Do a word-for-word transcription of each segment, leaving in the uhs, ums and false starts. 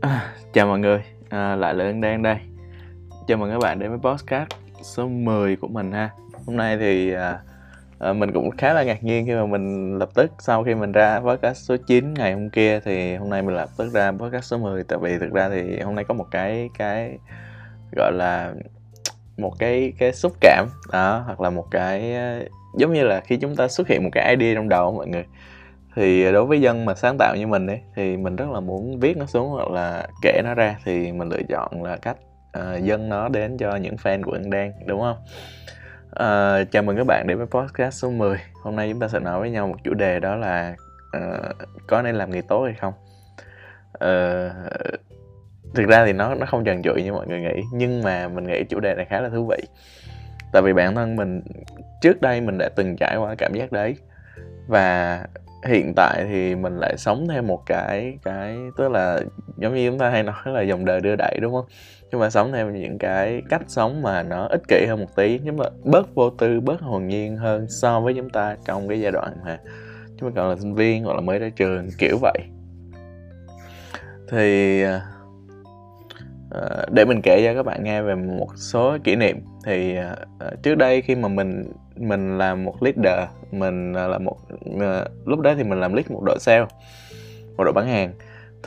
À, chào mọi người, à, lại là Ân Đan đây. Chào mừng các bạn đến với podcast số mười của mình ha. Hôm nay thì à, à, mình cũng khá là ngạc nhiên khi mà mình lập tức sau khi mình ra podcast số chín ngày hôm kia thì hôm nay mình lập tức ra podcast số mười. Tại vì thực ra thì hôm nay có một cái cái gọi là một cái cái xúc cảm đó, hoặc là một cái giống như là khi chúng ta xuất hiện một cái idea trong đầu mọi người. Thì đối với dân mà sáng tạo như mình ấy, thì mình rất là muốn viết nó xuống hoặc là kể nó ra. Thì mình lựa chọn là cách uh, dâng nó đến cho những fan của Ân Đan, đúng không? Uh, chào mừng các bạn đến với podcast số mười. Hôm nay chúng ta sẽ nói với nhau một chủ đề, đó là uh, có nên làm người tốt hay không? Uh, thực ra thì nó, nó không trần trụi như mọi người nghĩ. Nhưng mà mình nghĩ chủ đề này khá là thú vị. Tại vì bản thân mình trước đây mình đã từng trải qua cảm giác đấy. Và hiện tại thì mình lại sống theo một cái cái tức là giống như chúng ta hay nói là dòng đời đưa đẩy, đúng không? Nhưng mà sống theo những cái cách sống mà nó ích kỷ hơn một tí, nhưng mà bớt vô tư, bớt hồn nhiên hơn so với chúng ta trong cái giai đoạn mà chúng ta còn là sinh viên hoặc là mới ra trường kiểu vậy. Thì để mình kể cho các bạn nghe về một số kỷ niệm. Thì trước đây khi mà mình mình làm một leader, mình là một lúc đó thì mình làm lead một đội sale, một đội bán hàng.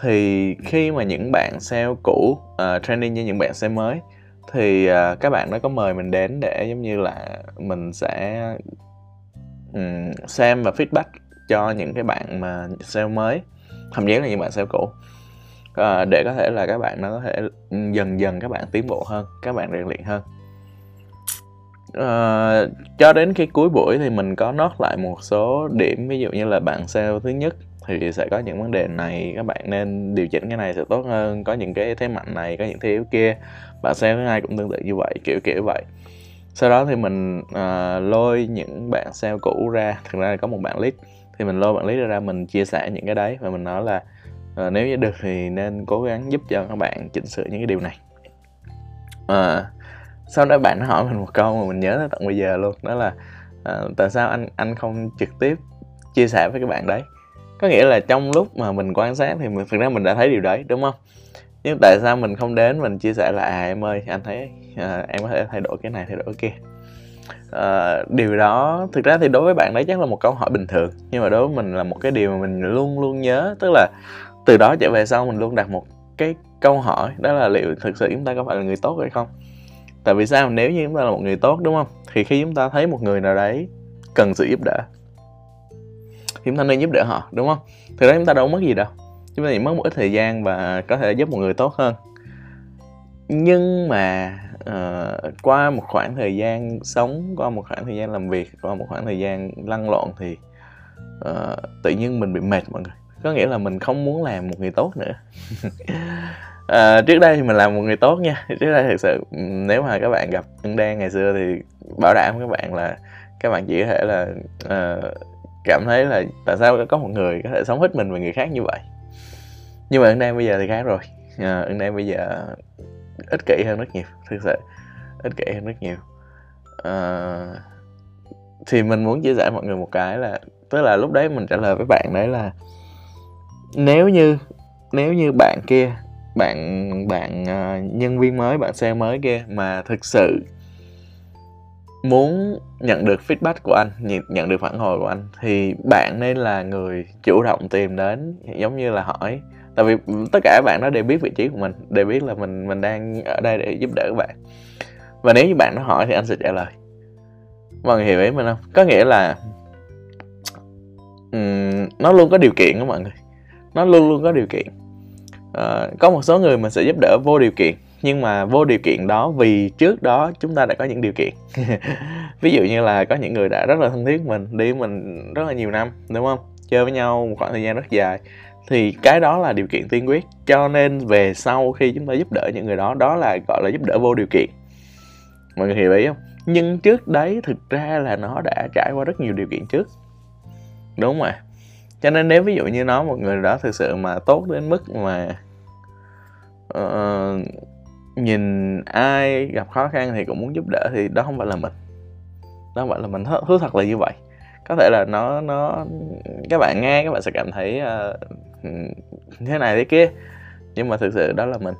Thì khi mà những bạn sale cũ uh, training với những bạn sale mới, thì uh, các bạn đó có mời mình đến để giống như là mình sẽ um, xem và feedback cho những cái bạn mà sale mới, thậm chí là những bạn sale cũ. Uh, để có thể là các bạn nó có thể dần dần các bạn tiến bộ hơn, các bạn rèn luyện hơn. Uh, cho đến khi cuối buổi thì mình có note lại một số điểm. Ví dụ như là bạn sale thứ nhất thì sẽ có những vấn đề này, các bạn nên điều chỉnh cái này sẽ tốt hơn, có những cái thế mạnh này, có những thế yếu kia. Bạn sale thứ hai cũng tương tự như vậy, kiểu kiểu vậy. Sau đó thì mình uh, lôi những bạn sale cũ ra. Thực ra là có một bạn lead, thì mình lôi bạn lead ra, mình chia sẻ những cái đấy. Và mình nói là uh, nếu như được thì nên cố gắng giúp cho các bạn chỉnh sửa những cái điều này. uh, Sau đó bạn hỏi mình một câu mà mình nhớ tới tận bây giờ luôn. Đó là à, tại sao anh anh không trực tiếp chia sẻ với các bạn đấy? Có nghĩa là trong lúc mà mình quan sát thì mình, thực ra mình đã thấy điều đấy, đúng không? Nhưng tại sao mình không đến mình chia sẻ là à, em ơi, anh thấy à, em có thể thay đổi cái này, thay đổi cái kia. à, Điều đó thực ra thì đối với bạn đấy chắc là một câu hỏi bình thường. Nhưng mà đối với mình là một cái điều mà mình luôn luôn nhớ. Tức là từ đó trở về sau mình luôn đặt một cái câu hỏi. Đó là liệu thực sự chúng ta có phải là người tốt hay không? Tại vì sao? Nếu như chúng ta là một người tốt, đúng không? Thì khi chúng ta thấy một người nào đấy cần sự giúp đỡ, chúng ta nên giúp đỡ họ, đúng không? Thực ra chúng ta đâu mất gì đâu. Chúng ta chỉ mất một ít thời gian và có thể giúp một người tốt hơn. Nhưng mà uh, qua một khoảng thời gian sống, qua một khoảng thời gian làm việc, qua một khoảng thời gian lăn lộn thì uh, tự nhiên mình bị mệt mọi người. Có nghĩa là mình không muốn làm một người tốt nữa. À, trước đây thì mình làm một người tốt nha. Trước đây thực sự nếu mà các bạn gặp Ân Đan ngày xưa thì bảo đảm các bạn là các bạn chỉ có thể là uh, cảm thấy là tại sao có một người có thể sống hết mình và người khác như vậy. Nhưng mà Ân Đan bây giờ thì khác rồi. à, Ân Đan bây giờ ích kỷ hơn rất nhiều. Thực sự ích kỷ hơn rất nhiều. à, Thì mình muốn chia sẻ mọi người một cái là, tức là lúc đấy mình trả lời với bạn đấy là Nếu như Nếu như bạn kia bạn bạn uh, nhân viên mới, bạn sale mới kia mà thực sự muốn nhận được feedback của anh, nhận được phản hồi của anh thì bạn nên là người chủ động tìm đến, giống như là hỏi. Tại vì tất cả các bạn đó đều biết vị trí của mình, đều biết là mình mình đang ở đây để giúp đỡ các bạn. Và nếu như bạn nó hỏi thì anh sẽ trả lời. Mọi người hiểu ý mình không? Có nghĩa là um, nó luôn có điều kiện đó mọi người. Nó luôn luôn có điều kiện. Uh, có một số người mình sẽ giúp đỡ vô điều kiện. Nhưng mà vô điều kiện đó vì trước đó chúng ta đã có những điều kiện. Ví dụ như là có những người đã rất là thân thiết mình, đi mình rất là nhiều năm, đúng không? Chơi với nhau một khoảng thời gian rất dài. Thì cái đó là điều kiện tiên quyết. Cho nên về sau khi chúng ta giúp đỡ những người đó, đó là gọi là giúp đỡ vô điều kiện. Mọi người hiểu ý không? Nhưng trước đấy thực ra là nó đã trải qua rất nhiều điều kiện trước, đúng không ạ? Cho nên nếu ví dụ như nó một người đó thực sự mà tốt đến mức mà uh, nhìn ai gặp khó khăn thì cũng muốn giúp đỡ thì đó không phải là mình. Đó không phải là mình, thú thật là như vậy. Có thể là nó, nó các bạn nghe các bạn sẽ cảm thấy uh, thế này thế kia. nhưng mà thực sự đó là mình.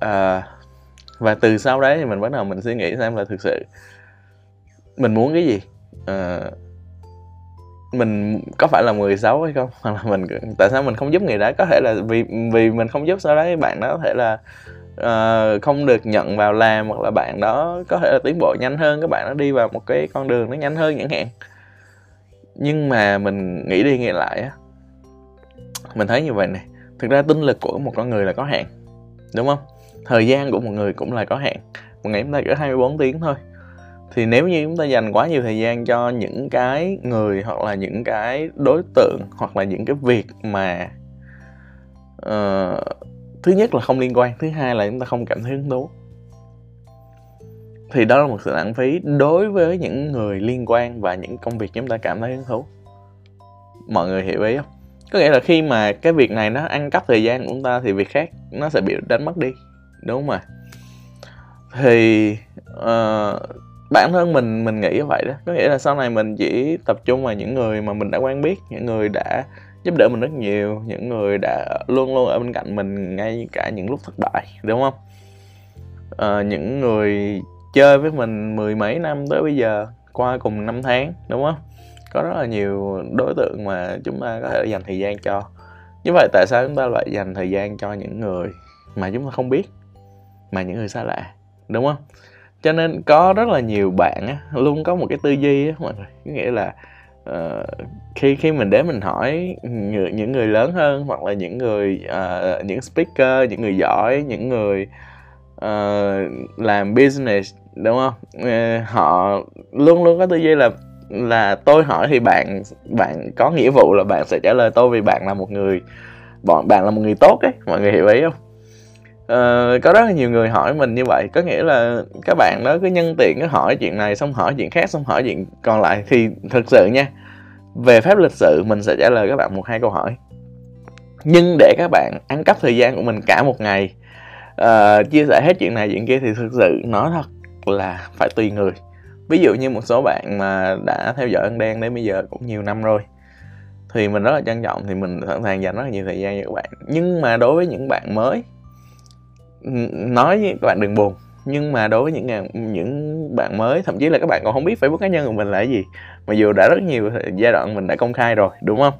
À, và từ sau đấy thì mình bắt đầu mình suy nghĩ xem là thực sự mình muốn cái gì, à, mình có phải là người xấu hay không, hoặc là mình tại sao mình không giúp người đó. Có thể là vì vì mình không giúp, sau đấy bạn đó có thể là uh, không được nhận vào làm, hoặc là bạn đó có thể là tiến bộ nhanh hơn, các bạn nó đi vào một cái con đường nó nhanh hơn chẳng hạn. Nhưng mà mình nghĩ đi nghĩ lại á, mình thấy như vậy này, thực ra tinh lực của một con người là có hạn, đúng không? Thời gian của một người cũng là có hạn, một ngày chúng ta chỉ có hai mươi bốn tiếng thôi. Thì nếu như chúng ta dành quá nhiều thời gian cho những cái người, hoặc là những cái đối tượng, hoặc là những cái việc mà uh, thứ nhất là không liên quan, thứ hai là chúng ta không cảm thấy hứng thú, thì đó là một sự lãng phí đối với những người liên quan và những công việc chúng ta cảm thấy hứng thú. Mọi người hiểu ý không? Có nghĩa là khi mà cái việc này nó ăn cắp thời gian của chúng ta thì việc khác nó sẽ bị đánh mất đi, đúng không ạ? Thì uh, bản thân mình mình nghĩ như vậy đó. Có nghĩa là sau này mình chỉ tập trung vào những người mà mình đã quen biết, những người đã giúp đỡ mình rất nhiều, những người đã luôn luôn ở bên cạnh mình ngay cả những lúc thất bại, đúng không? À, những người chơi với mình mười mấy năm tới bây giờ, qua cùng năm tháng, đúng không? Có rất là nhiều đối tượng mà chúng ta có thể dành thời gian cho. Như vậy tại sao chúng ta lại dành thời gian cho những người mà chúng ta không biết, mà những người xa lạ, đúng không? Cho nên có rất là nhiều bạn á, luôn có một cái tư duy á mọi người, có nghĩa là uh, khi khi mình đến mình hỏi người, những người lớn hơn, hoặc là những người uh, những speaker, những người giỏi, những người uh, làm business, đúng không? Uh, họ luôn luôn có tư duy là là tôi hỏi thì bạn bạn có nghĩa vụ là bạn sẽ trả lời tôi, vì bạn là một người bọn bạn là một người tốt ấy, mọi người hiểu ý không? Uh, có rất là nhiều người hỏi mình như vậy, có nghĩa là các bạn đó cứ nhân tiện cứ hỏi chuyện này, xong hỏi chuyện khác, xong hỏi chuyện còn lại. Thì thực sự nha, về phép lịch sự mình sẽ trả lời các bạn một hai câu hỏi, nhưng để các bạn ăn cắp thời gian của mình cả một ngày, uh, chia sẻ hết chuyện này chuyện kia, thì thực sự nói thật là phải tùy người. Ví dụ như một số bạn mà đã theo dõi Ân Đen đến bây giờ cũng nhiều năm rồi thì mình rất là trân trọng, thì mình sẵn sàng dành rất là nhiều thời gian cho các bạn. Nhưng mà đối với những bạn mới, nói với các bạn đừng buồn, nhưng mà đối với những những bạn mới, thậm chí là các bạn còn không biết Facebook cá nhân của mình là cái gì, mà dù đã rất nhiều giai đoạn mình đã công khai rồi, đúng không?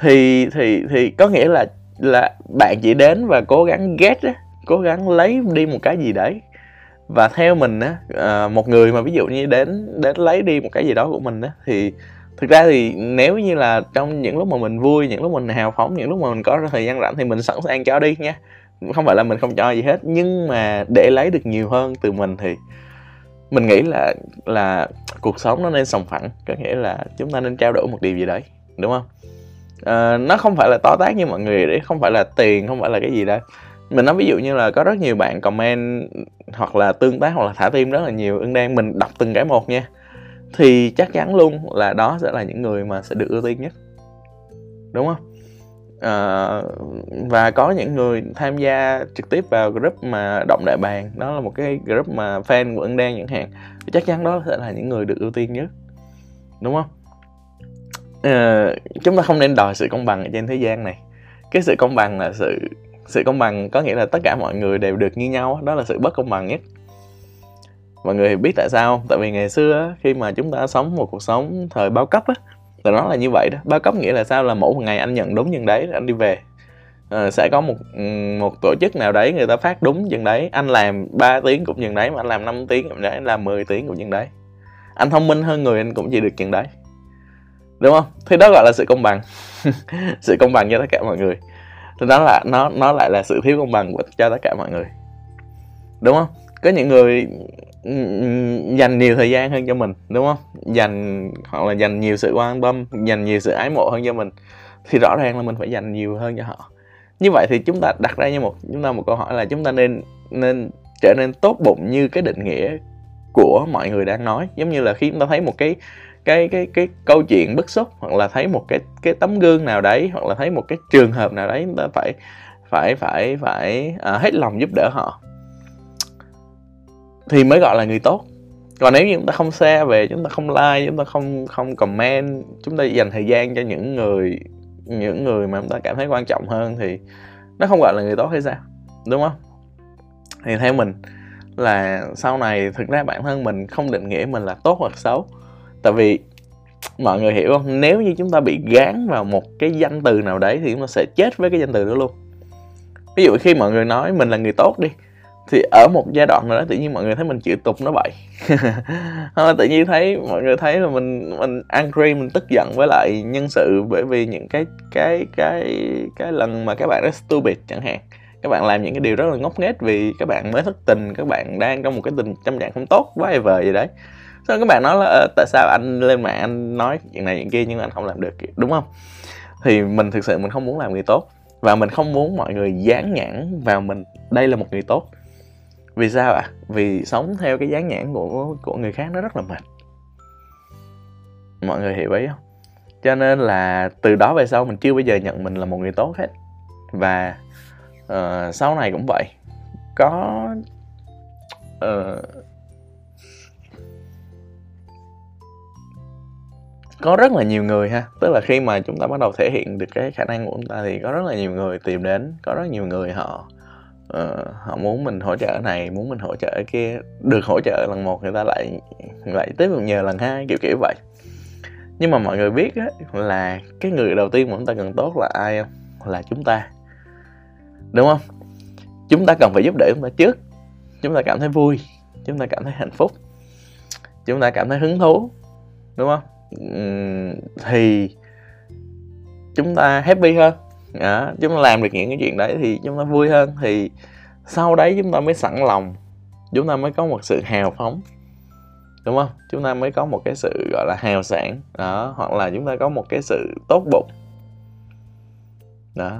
Thì thì thì có nghĩa là là bạn chỉ đến và cố gắng get, cố gắng lấy đi một cái gì đấy. Và theo mình á, một người mà ví dụ như đến đến lấy đi một cái gì đó của mình á, thì thực ra thì nếu như là trong những lúc mà mình vui, những lúc mình hào phóng, những lúc mà mình có thời gian rảnh thì mình sẵn sàng cho đi nha. Không phải là mình không cho gì hết, nhưng mà để lấy được nhiều hơn từ mình thì mình nghĩ là là cuộc sống nó nên sòng phẳng, có nghĩa là chúng ta nên trao đổi một điều gì đấy, đúng không? À, nó không phải là to tát như mọi người đấy, không phải là tiền, không phải là cái gì đó. Mình nói ví dụ như là có rất nhiều bạn comment hoặc là tương tác hoặc là thả tim rất là nhiều, Ưng Đen mình đọc từng cái một nha, thì chắc chắn luôn là đó sẽ là những người mà sẽ được ưu tiên nhất, đúng không? À, và có những người tham gia trực tiếp vào group mà Động Đại Bàng, đó là một cái group mà fan của Ân Đen chẳng hạn, chắc chắn đó sẽ là những người được ưu tiên nhất, đúng không? À, chúng ta không nên đòi sự công bằng ở trên thế gian này. Cái sự công bằng là sự sự công bằng có nghĩa là tất cả mọi người đều được như nhau, đó là sự bất công bằng nhất. Mọi người biết tại sao không? Tại vì ngày xưa khi mà chúng ta sống một cuộc sống thời bao cấp á, là nó là như vậy đó. Bao cấp nghĩa là sao? Là mỗi một ngày anh nhận đúng chừng đấy, anh đi về. À, sẽ có một một tổ chức nào đấy người ta phát đúng chừng đấy, anh làm ba tiếng cũng chừng đấy, mà anh làm năm tiếng cũng đấy, anh làm mười tiếng cũng chừng đấy. Anh thông minh hơn người anh cũng chỉ được chừng đấy, đúng không? Thì đó gọi là sự công bằng. Sự công bằng cho tất cả mọi người. Thì đó là nó nó lại là sự thiếu công bằng của cho tất cả mọi người, đúng không? Có những người dành nhiều thời gian hơn cho mình, đúng không? Dành hoặc là dành nhiều sự quan tâm, dành nhiều sự ái mộ hơn cho mình, thì rõ ràng là mình phải dành nhiều hơn cho họ. Như vậy thì chúng ta đặt ra như một chúng ta một câu hỏi là chúng ta nên nên trở nên tốt bụng như cái định nghĩa của mọi người đang nói. Giống như là khi chúng ta thấy một cái cái cái cái câu chuyện bức xúc, hoặc là thấy một cái cái tấm gương nào đấy, hoặc là thấy một cái trường hợp nào đấy, chúng ta phải phải phải phải à, hết lòng giúp đỡ họ thì mới gọi là người tốt. Còn nếu như chúng ta không share về, chúng ta không like, chúng ta không không comment, chúng ta dành thời gian cho những người những người mà chúng ta cảm thấy quan trọng hơn, thì nó không gọi là người tốt hay sao, đúng không? Thì theo mình là sau này thực ra bản thân mình không định nghĩa mình là tốt hoặc xấu. Tại vì mọi người hiểu không, nếu như chúng ta bị gán vào một cái danh từ nào đấy thì chúng ta sẽ chết với cái danh từ đó luôn. Ví dụ khi mọi người nói mình là người tốt đi, thì ở một giai đoạn nào đó tự nhiên mọi người thấy mình chịu tục nó bậy hoặc là tự nhiên thấy mọi người thấy là mình mình angry, mình tức giận với lại nhân sự bởi vì những cái cái cái cái lần mà các bạn đã stupid chẳng hạn, các bạn làm những cái điều rất là ngốc nghếch vì các bạn mới thất tình, các bạn đang trong một cái tình tâm trạng không tốt quá vời gì đấy, xong các bạn nói là tại sao anh lên mạng anh nói chuyện này chuyện kia nhưng anh không làm được, đúng không? Thì mình thực sự mình không muốn làm người tốt và mình không muốn mọi người dán nhãn vào mình đây là một người tốt. Vì sao ạ? À? Vì sống theo cái dán nhãn của của người khác nó rất là mệt. Mọi người hiểu ý không? Cho nên là từ đó về sau mình chưa bao giờ nhận mình là một người tốt hết. Và uh, sau này cũng vậy. Có uh, có rất là nhiều người ha, tức là khi mà chúng ta bắt đầu thể hiện được cái khả năng của chúng ta thì có rất là nhiều người tìm đến, có rất nhiều người họ Uh, họ muốn mình hỗ trợ này, muốn mình hỗ trợ kia, được hỗ trợ lần một người ta lại lại tiếp tục nhờ lần hai, kiểu kiểu vậy. Nhưng mà mọi người biết á, là cái người đầu tiên mà chúng ta cần tốt là ai không? Là chúng ta, đúng không? Chúng ta cần phải giúp đỡ chúng ta trước. Chúng ta cảm thấy vui, chúng ta cảm thấy hạnh phúc, chúng ta cảm thấy hứng thú, đúng không? Uhm, thì chúng ta happy hơn. À, chúng ta làm được những cái chuyện đấy thì chúng ta vui hơn, thì sau đấy chúng ta mới sẵn lòng, chúng ta mới có một sự hào phóng, đúng không? Chúng ta mới có một cái sự gọi là hào sảng đó, hoặc là chúng ta có một cái sự tốt bụng đó,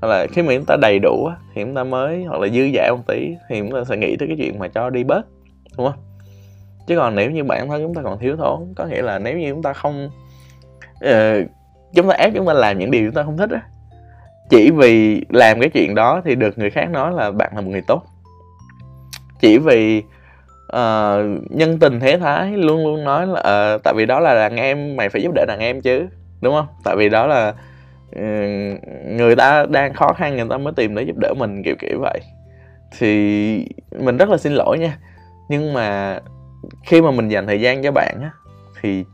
hoặc là khi mà chúng ta đầy đủ thì chúng ta mới, hoặc là dư dả một tí thì chúng ta sẽ nghĩ tới cái chuyện mà cho đi bớt, đúng không? Chứ còn nếu như bản thân chúng ta còn thiếu thốn, có nghĩa là nếu như chúng ta không uh, chúng ta ép chúng ta làm những điều chúng ta không thích á, chỉ vì làm cái chuyện đó thì được người khác nói là bạn là một người tốt. Chỉ vì uh, nhân tình thế thái luôn luôn nói là uh, tại vì đó là đàn em, mày phải giúp đỡ đàn em chứ, đúng không? Tại vì đó là uh, người ta đang khó khăn, người ta mới tìm để giúp đỡ mình, kiểu kiểu vậy. Thì mình rất là xin lỗi nha, nhưng mà khi mà mình dành thời gian cho bạn á, thì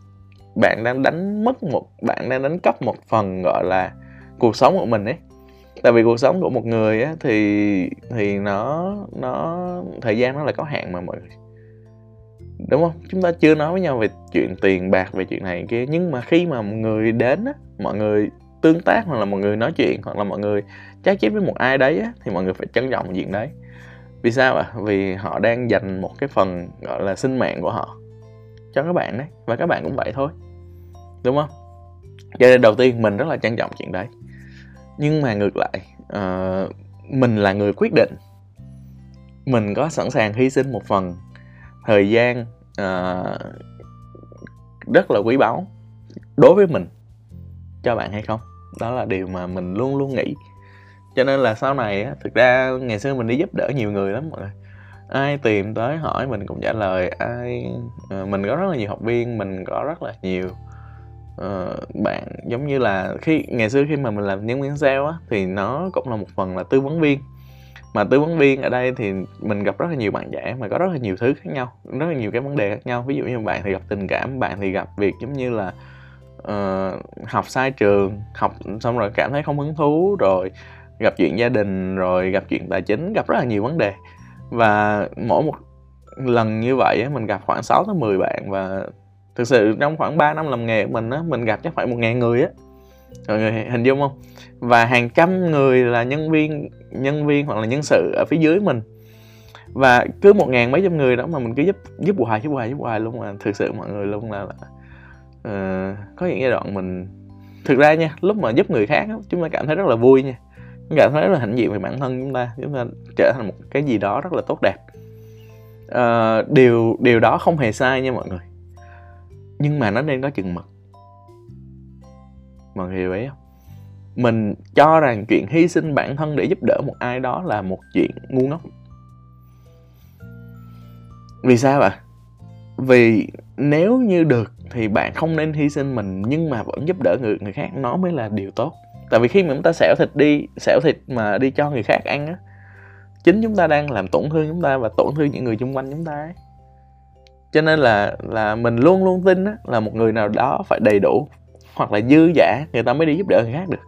bạn đang đánh mất một, bạn đang đánh cắp một phần gọi là cuộc sống của mình ấy. Tại vì cuộc sống của một người á, thì thì nó nó thời gian nó là có hạn mà mọi người, đúng không? Chúng ta chưa nói với nhau về chuyện tiền bạc, về chuyện này kia, nhưng mà khi mà một người đến á, mọi người tương tác hoặc là mọi người nói chuyện hoặc là mọi người chat chít với một ai đấy á, thì mọi người phải trân trọng chuyện đấy. Vì sao ạ? À? Vì họ đang dành một cái phần gọi là sinh mạng của họ cho các bạn đấy, và các bạn cũng vậy thôi, đúng không? Cho nên đầu tiên mình rất là trân trọng chuyện đấy. Nhưng mà ngược lại, uh, mình là người quyết định, mình có sẵn sàng hy sinh một phần thời gian uh, rất là quý báu đối với mình cho bạn hay không? Đó là điều mà mình luôn luôn nghĩ. Cho nên là sau này á, thực ra ngày xưa mình đi giúp đỡ nhiều người lắm mọi người. Ai tìm tới hỏi mình cũng trả lời. Ai uh, mình có rất là nhiều học viên, mình có rất là nhiều Uh, bạn, giống như là khi ngày xưa khi mà mình làm nhân viên sale á, thì nó cũng là một phần là tư vấn viên. Mà tư vấn viên ở đây thì mình gặp rất là nhiều bạn trẻ mà có rất là nhiều thứ khác nhau, rất là nhiều cái vấn đề khác nhau. Ví dụ như bạn thì gặp tình cảm, bạn thì gặp việc giống như là uh, học sai trường, học xong rồi cảm thấy không hứng thú, rồi gặp chuyện gia đình, rồi gặp chuyện tài chính, gặp rất là nhiều vấn đề. Và mỗi một lần như vậy á, mình gặp khoảng sáu tới mười bạn, và thực sự trong khoảng ba năm làm nghề của mình á, mình gặp chắc khoảng một nghìn người á. Mọi người hình dung không? Và hàng trăm người là nhân viên nhân viên hoặc là nhân sự ở phía dưới mình. Và cứ một nghìn mấy trăm người đó mà mình cứ giúp giúp hoài giúp hoài giúp hoài luôn, mà thực sự mọi người luôn là, là uh, có những giai đoạn mình thực ra nha, lúc mà giúp người khác á, chúng ta cảm thấy rất là vui nha. Chúng ta cảm thấy rất là hạnh diện về bản thân chúng ta, chúng ta trở thành một cái gì đó rất là tốt đẹp. Uh, điều điều đó không hề sai nha mọi người. Nhưng mà nó nên có chừng mực. Mọi người hiểu ý không? Mình cho rằng chuyện hy sinh bản thân để giúp đỡ một ai đó là một chuyện ngu ngốc. Vì sao ạ? À? Vì nếu như được thì bạn không nên hy sinh mình, nhưng mà vẫn giúp đỡ người, người khác, nó mới là điều tốt. Tại vì khi mà chúng ta xẻo thịt đi, xẻo thịt mà đi cho người khác ăn á, chính chúng ta đang làm tổn thương chúng ta và tổn thương những người xung quanh chúng ta ấy. Cho nên là là mình luôn luôn tin á, là một người nào đó phải đầy đủ hoặc là dư dả người ta mới đi giúp đỡ người khác được,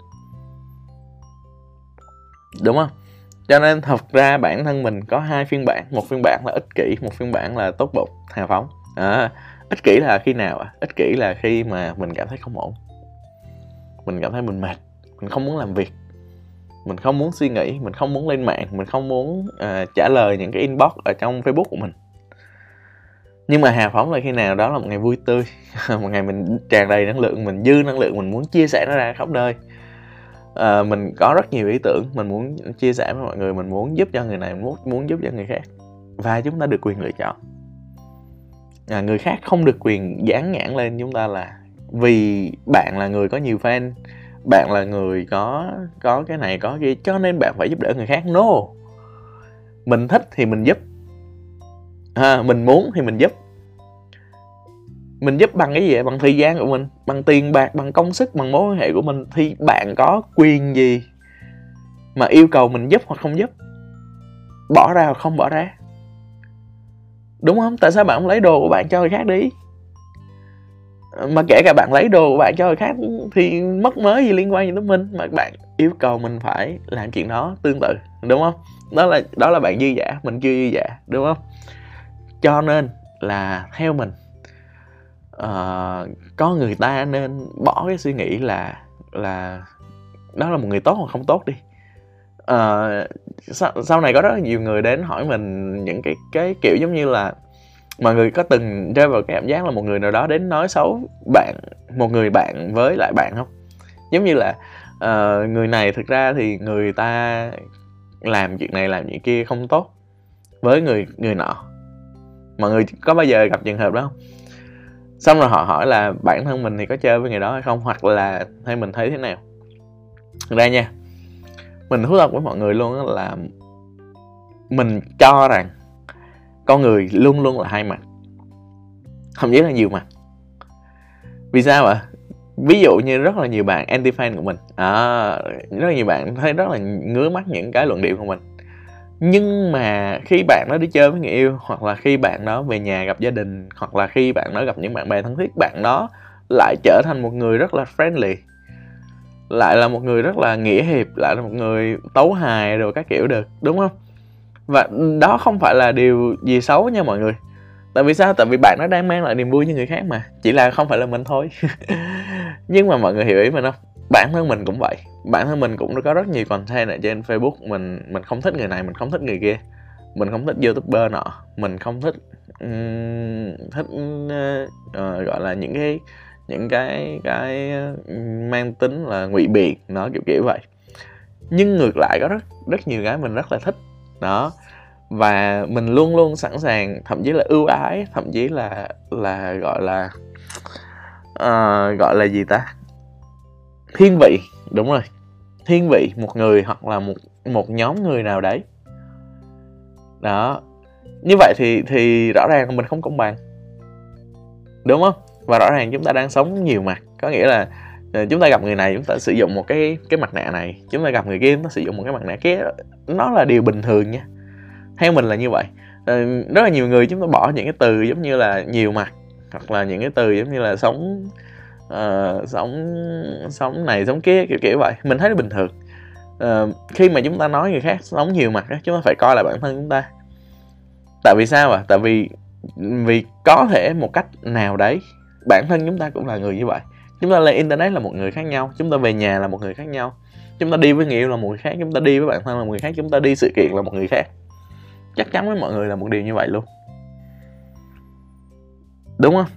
đúng không? Cho nên thật ra bản thân mình có hai phiên bản, một phiên bản là ích kỷ, một phiên bản là tốt bụng, hào phóng. À, ích kỷ là khi nào ạ? Ích kỷ là khi mà mình cảm thấy không ổn, mình cảm thấy mình mệt, mình không muốn làm việc, mình không muốn suy nghĩ, mình không muốn lên mạng, mình không muốn uh, trả lời những cái inbox ở trong Facebook của mình. Nhưng mà hào phóng là khi nào đó là một ngày vui tươi, một ngày mình tràn đầy năng lượng, mình dư năng lượng, mình muốn chia sẻ nó ra khắp nơi. À, mình có rất nhiều ý tưởng, mình muốn chia sẻ với mọi người, mình muốn giúp cho người này, mình muốn, muốn giúp cho người khác. Và chúng ta được quyền lựa chọn. À, người khác không được quyền dán nhãn lên chúng ta là vì bạn là người có nhiều fan, bạn là người có có cái này có kia cho nên bạn phải giúp đỡ người khác. No, mình thích thì mình giúp, à, mình muốn thì mình giúp. Mình giúp bằng cái gì vậy? Bằng thời gian của mình, bằng tiền bạc, bằng công sức, bằng mối quan hệ của mình. Thì bạn có quyền gì mà yêu cầu mình giúp hoặc không giúp, bỏ ra hoặc không bỏ ra, đúng không? Tại sao bạn không lấy đồ của bạn cho người khác đi? Mà kể cả bạn lấy đồ của bạn cho người khác thì mất mới gì liên quan gì tới mình mà bạn yêu cầu mình phải làm chuyện đó tương tự, đúng không? Đó là đó là bạn dư giả, mình chưa dư giả, đúng không? Cho nên là theo mình, Uh, có người ta nên bỏ cái suy nghĩ là là đó là một người tốt hoặc không tốt đi. Uh, sau, sau này có rất là nhiều người đến hỏi mình những cái cái kiểu giống như là mọi người có từng rơi vào cái cảm giác là một người nào đó đến nói xấu bạn, một người bạn với lại bạn không? Giống như là uh, người này thực ra thì người ta làm chuyện này làm chuyện kia không tốt với người người nọ. Mọi người có bao giờ gặp trường hợp đó không? Xong rồi họ hỏi là bản thân mình thì có chơi với người đó hay không, hoặc là hay mình thấy thế nào. Thực ra nha, mình thú thật với mọi người luôn là mình cho rằng con người luôn luôn là hai mặt, thậm chí là nhiều mặt. Vì sao ạ? Ví dụ như rất là nhiều bạn anti-fan của mình, à, rất là nhiều bạn thấy rất là ngứa mắt những cái luận điệu của mình. Nhưng mà khi bạn đó đi chơi với người yêu, hoặc là khi bạn đó về nhà gặp gia đình, hoặc là khi bạn đó gặp những bạn bè thân thiết, bạn đó lại trở thành một người rất là friendly, lại là một người rất là nghĩa hiệp, lại là một người tấu hài rồi các kiểu được, đúng không? Và đó không phải là điều gì xấu nha mọi người. Tại vì sao? Tại vì bạn nó đang mang lại niềm vui cho người khác mà. Chỉ là không phải là mình thôi. Nhưng mà mọi người hiểu ý mình không? Bản thân mình cũng vậy. Bản thân mình cũng có rất nhiều content ở trên Facebook. Mình mình không thích người này, mình không thích người kia, mình không thích YouTuber nọ, mình không thích um, thích uh, gọi là những cái những cái cái mang tính là ngụy biện nó kiểu kiểu vậy. Nhưng ngược lại có rất rất nhiều cái mình rất là thích đó. Và mình luôn luôn sẵn sàng, thậm chí là ưu ái, thậm chí là là gọi là uh, gọi là gì ta? Thiên vị, đúng rồi. Thiên vị một người hoặc là một một nhóm người nào đấy. Đó. Như vậy thì thì rõ ràng mình không công bằng, đúng không? Và rõ ràng chúng ta đang sống nhiều mặt, có nghĩa là chúng ta gặp người này chúng ta sử dụng một cái cái mặt nạ này, chúng ta gặp người kia chúng ta sử dụng một cái mặt nạ kia. Nó là điều bình thường nha. Theo mình là như vậy. Rất là nhiều người chúng ta bỏ những cái từ giống như là nhiều mặt, hoặc là những cái từ giống như là sống uh, sống sống này sống kia kiểu kiểu vậy. Mình thấy nó bình thường. Uh, khi mà chúng ta nói người khác sống nhiều mặt đó, chúng ta phải coi lại bản thân chúng ta. Tại vì sao ạ? Tại vì vì có thể một cách nào đấy bản thân chúng ta cũng là người như vậy. Chúng ta lên internet là một người khác nhau, chúng ta về nhà là một người khác nhau, chúng ta đi với người yêu là một người khác, chúng ta đi với bản thân là một người khác, chúng ta đi sự kiện là một người khác. Chắc chắn với mọi người là một điều như vậy luôn, đúng không?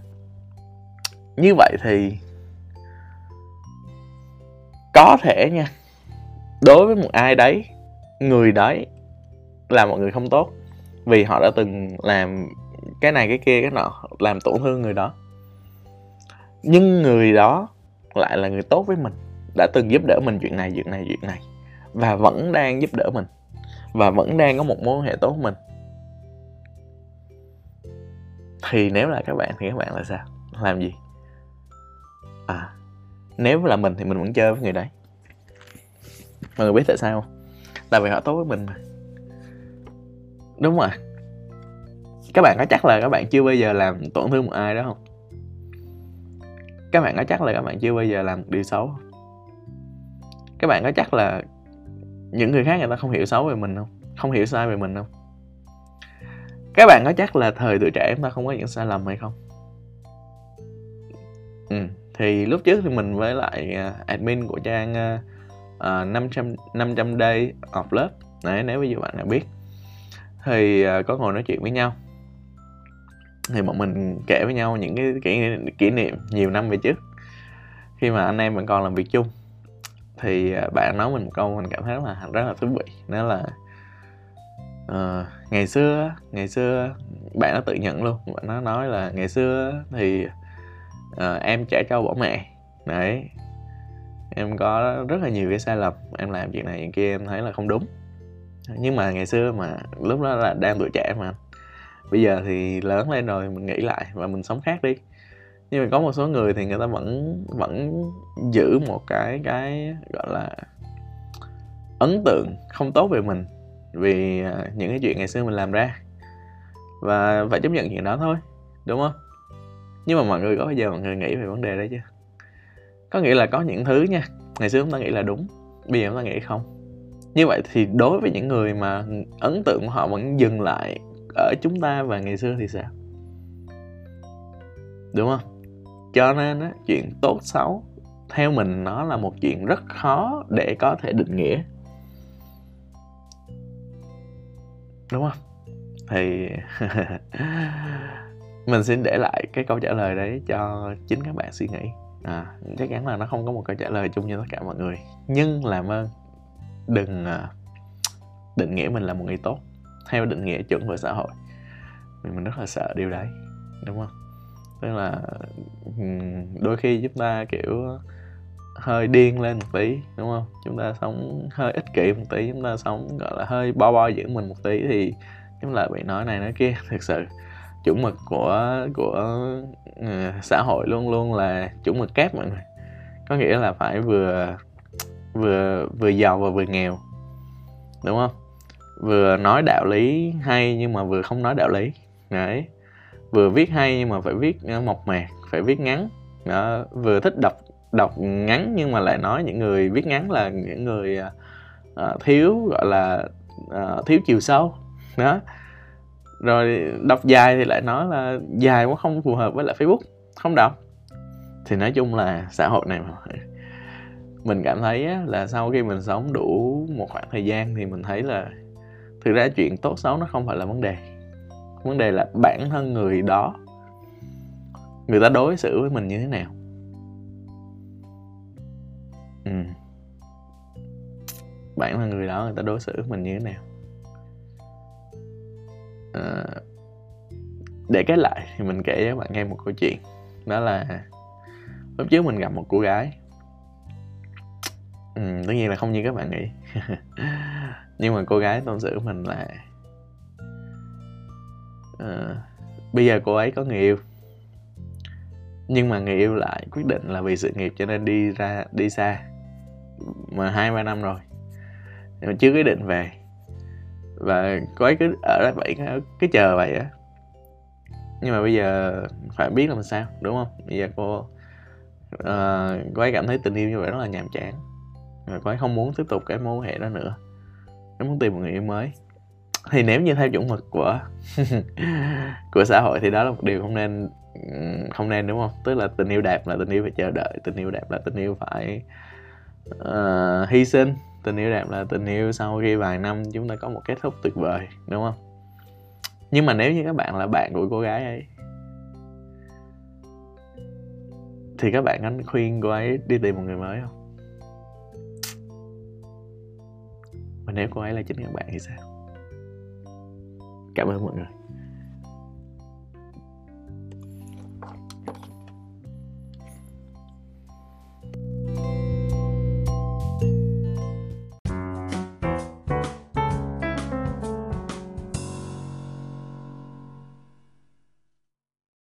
Như vậy thì có thể nha, đối với một ai đấy, người đấy là một người không tốt vì họ đã từng làm cái này cái kia cái nọ, làm tổn thương người đó. Nhưng người đó lại là người tốt với mình, đã từng giúp đỡ mình chuyện này chuyện này chuyện này, và vẫn đang giúp đỡ mình, và vẫn đang có một mối quan hệ tốt với mình. Thì nếu là các bạn thì các bạn là sao? Làm gì? À, nếu là mình thì mình vẫn chơi với người đấy. Mọi người biết tại sao không? Tại vì họ tốt với mình mà. Đúng rồi. Các bạn có chắc là các bạn chưa bao giờ làm tổn thương một ai đó không? Các bạn có chắc là các bạn chưa bao giờ làm một điều xấu không? Các bạn có chắc là những người khác người ta không hiểu xấu về mình không? Không hiểu sai về mình không? Các bạn có chắc là thời tuổi trẻ chúng ta không có những sai lầm hay không? Ừ. Thì lúc trước thì mình với lại admin của trang uh, năm trăm Day of Love, đấy, nếu như bạn đã biết, thì uh, có ngồi nói chuyện với nhau. Thì bọn mình kể với nhau những cái kỷ, kỷ niệm nhiều năm về trước, khi mà anh em vẫn còn làm việc chung. Thì uh, bạn nói mình một câu mình cảm thấy rất là, rất là thú vị. Đó là uh, ngày xưa, ngày xưa bạn nó tự nhận luôn. Bạn nó nói là ngày xưa thì Uh, em trẻ trâu bỏ mẹ. Đấy, em có rất là nhiều cái sai lầm, em làm chuyện này chuyện kia em thấy là không đúng. Nhưng mà ngày xưa mà lúc đó là đang tuổi trẻ mà. Bây giờ thì lớn lên rồi mình nghĩ lại và mình sống khác đi. Nhưng mà có một số người thì người ta vẫn vẫn giữ một cái cái gọi là ấn tượng không tốt về mình vì những cái chuyện ngày xưa mình làm ra, và phải chấp nhận chuyện đó thôi, đúng không? Nhưng mà mọi người có bao giờ mọi người nghĩ về vấn đề đấy chứ? Có nghĩa là có những thứ nha, ngày xưa chúng ta nghĩ là đúng, bây giờ chúng ta nghĩ không. Như vậy thì đối với những người mà ấn tượng của họ vẫn dừng lại ở chúng ta và ngày xưa thì sao? Đúng không? Cho nên á, chuyện tốt xấu theo mình nó là một chuyện rất khó để có thể định nghĩa, đúng không? Thì mình xin để lại cái câu trả lời đấy cho chính các bạn suy nghĩ. À, chắc chắn là nó không có một câu trả lời chung cho tất cả mọi người. Nhưng làm ơn đừng định nghĩa mình là một người tốt theo định nghĩa chuẩn của xã hội. Mình rất là sợ điều đấy, đúng không? Tức là đôi khi chúng ta kiểu hơi điên lên một tí, đúng không? Chúng ta sống hơi ích kỷ một tí, chúng ta sống gọi là hơi bo bo giữ mình một tí, thì chúng ta bị nói này nói kia. Thực sự chuẩn mực của của uh, xã hội luôn luôn là chuẩn mực kép mọi người. Có nghĩa là phải vừa vừa vừa giàu và vừa nghèo, đúng không? Vừa nói đạo lý hay nhưng mà vừa không nói đạo lý. Đấy. Vừa viết hay nhưng mà phải viết mộc mạc, phải viết ngắn. Đó. Vừa thích đọc đọc ngắn nhưng mà lại nói những người viết ngắn là những người uh, thiếu gọi là uh, thiếu chiều sâu. Đó. Rồi đọc dài thì lại nói là dài quá không phù hợp với lại Facebook, không đọc. Thì nói chung là xã hội này mà. Mình cảm thấy là sau khi mình sống đủ một khoảng thời gian thì mình thấy là thực ra chuyện tốt xấu nó không phải là vấn đề. Vấn đề là bản thân người đó, người ta đối xử với mình như thế nào. Ừ. Bản thân người đó người ta đối xử với mình như thế nào. À, để kết lại thì mình kể cho các bạn nghe một câu chuyện. Đó là lúc trước mình gặp một cô gái. ừ, Tất nhiên là không như các bạn nghĩ. Nhưng mà cô gái tâm sự mình là à, bây giờ cô ấy có người yêu, nhưng mà người yêu lại quyết định là vì sự nghiệp cho nên đi ra đi xa mà hai ba năm rồi mà chưa quyết định về. Và cô ấy cứ ở đó vậy, cứ chờ vậy á. Nhưng mà bây giờ phải biết làm sao, đúng không? Bây giờ cô uh, cô ấy cảm thấy tình yêu như vậy rất là nhàm chán. Và cô ấy không muốn tiếp tục cái mối quan hệ đó nữa, nó muốn tìm một người yêu mới. Thì nếu như theo chuẩn mực của của xã hội thì đó là một điều không nên, không nên, đúng không? Tức là tình yêu đẹp là tình yêu phải chờ đợi, tình yêu đẹp là tình yêu phải uh, hy sinh. Tình yêu đẹp là tình yêu sau khi vài năm chúng ta có một kết thúc tuyệt vời, đúng không? Nhưng mà nếu như các bạn là bạn của cô gái ấy thì các bạn có khuyên cô ấy đi tìm một người mới không? Và nếu cô ấy là chính các bạn thì sao? Cảm ơn mọi người.